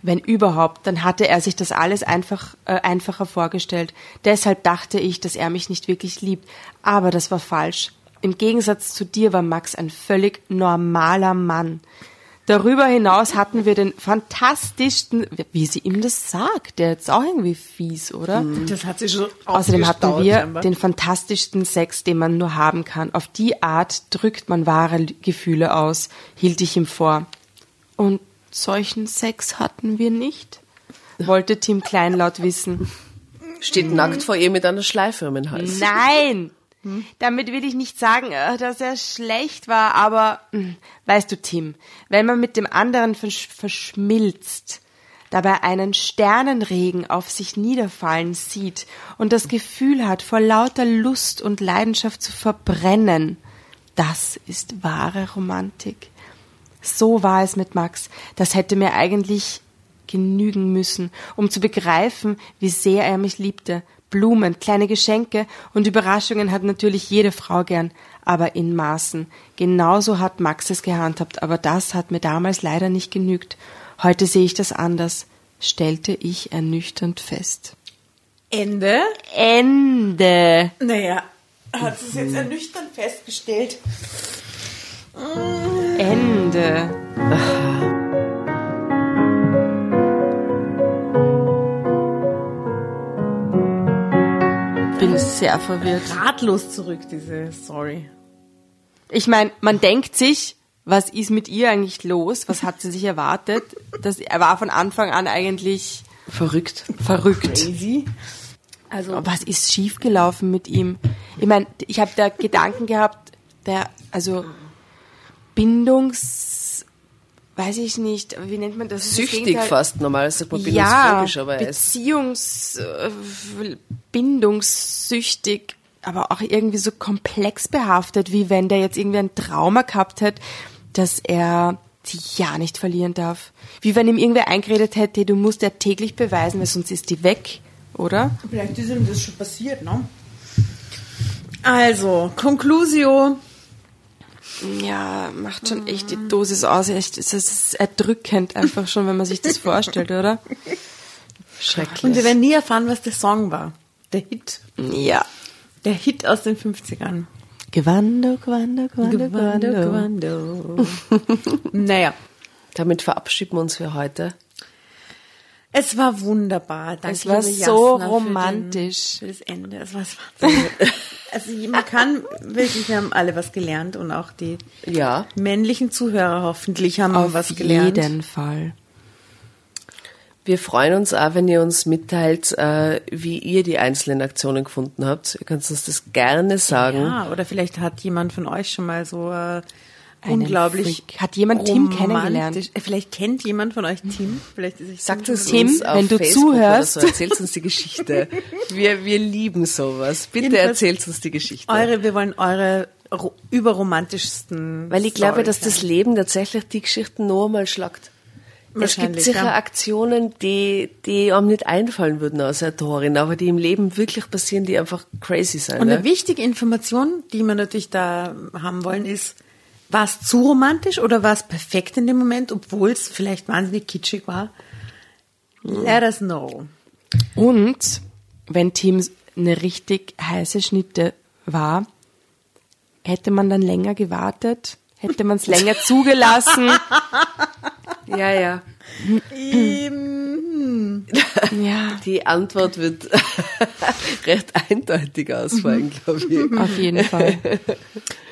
Wenn überhaupt, dann hatte er sich das alles einfach äh, einfacher vorgestellt. Deshalb dachte ich, dass er mich nicht wirklich liebt. Aber das war falsch. Im Gegensatz zu dir war Max ein völlig normaler Mann. Darüber hinaus hatten wir den fantastischsten, wie sie ihm das sagt, der jetzt auch irgendwie fies, oder? Das hat sie schon Außerdem hatten wir scheinbar. den fantastischsten Sex, den man nur haben kann. Auf die Art drückt man wahre Gefühle aus, hielt ich ihm vor. Und solchen Sex hatten wir nicht, wollte Tim kleinlaut wissen. Steht nackt vor ihr mit einer Schleife um den Hals. Nein! Hm? Damit will ich nicht sagen, dass er schlecht war, aber weißt du, Tim, wenn man mit dem anderen versch- verschmilzt, dabei einen Sternenregen auf sich niederfallen sieht und das Gefühl hat, vor lauter Lust und Leidenschaft zu verbrennen, das ist wahre Romantik. So war es mit Max. Das hätte mir eigentlich genügen müssen, um zu begreifen, wie sehr er mich liebte. Blumen, kleine Geschenke und Überraschungen hat natürlich jede Frau gern, aber in Maßen. Genauso hat Max es gehandhabt, aber das hat mir damals leider nicht genügt. Heute sehe ich das anders, stellte ich ernüchternd fest. Ende? Ende. Naja, hat sie es jetzt ernüchternd festgestellt. Ende. Ach. Ich bin sehr verwirrt. Ratlos zurück, diese Story. Ich meine, man denkt sich, was ist mit ihr eigentlich los? Was hat sie sich erwartet? Das war von Anfang an eigentlich verrückt. Verrückt. Crazy. Also, was ist schiefgelaufen mit ihm? Ich meine, ich habe da Gedanken gehabt, der, also Bindungs... weiß ich nicht, wie nennt man das? Süchtig das fast, normal ist man bindungsphobisch, ja, aber Beziehungs-, bindungssüchtig, aber auch irgendwie so komplex behaftet, wie wenn der jetzt irgendwie ein Trauma gehabt hat, dass er sie ja nicht verlieren darf. Wie wenn ihm irgendwer eingeredet hätte, du musst ja täglich beweisen, weil sonst ist die weg, oder? Vielleicht ist ihm das schon passiert, ne? Also, Conclusio. Ja, macht schon echt die Dosis aus. Es ist erdrückend einfach schon, wenn man sich das vorstellt, oder? Schrecklich. Und wir werden nie erfahren, was der Song war. Der Hit. Ja. Der Hit aus den fünfzigern. Gewando, Gewando, Gewando, Gewando, Gewando. Naja. Damit verabschieden wir uns für heute. Es war wunderbar. Danke, es war so romantisch. Für, den, für das Ende. Es war Also man kann wirklich, wir haben alle was gelernt und auch die ja. männlichen Zuhörer hoffentlich haben Auf was gelernt. Auf jeden Fall. Wir freuen uns auch, wenn ihr uns mitteilt, wie ihr die einzelnen Aktionen gefunden habt. Ihr könnt uns das gerne sagen. Ja, oder vielleicht hat jemand von euch schon mal so... Einen unglaublich. Freak. Hat jemand Tim kennengelernt? Vielleicht kennt jemand von euch Tim. Vielleicht ist Sagt uns Tim, uns auf wenn du Facebook zuhörst. So. Erzählt uns die Geschichte. Wir, wir lieben sowas. Bitte Jedenfalls erzählt uns die Geschichte. Eure, wir wollen eure ro- überromantischsten. Weil ich Story glaube, dass das Leben tatsächlich die Geschichten noch einmal schlagt. Es gibt sicher ja. Aktionen, die, die einem nicht einfallen würden als Autorin, aber die im Leben wirklich passieren, die einfach crazy sein. Und eine ne? wichtige Information, die wir natürlich da haben wollen, ist, war es zu romantisch oder war es perfekt in dem Moment, obwohl es vielleicht wahnsinnig kitschig war? Let us know. Und wenn Tim eine richtig heiße Schnitte war, hätte man dann länger gewartet? Hätte man es länger zugelassen? Ja, ja. ähm, ja. Die Antwort wird recht eindeutig ausfallen, glaube ich. Auf jeden Fall.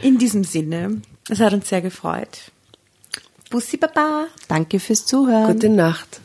In diesem Sinne... Es hat uns sehr gefreut. Bussi Baba. Danke fürs Zuhören. Gute Nacht.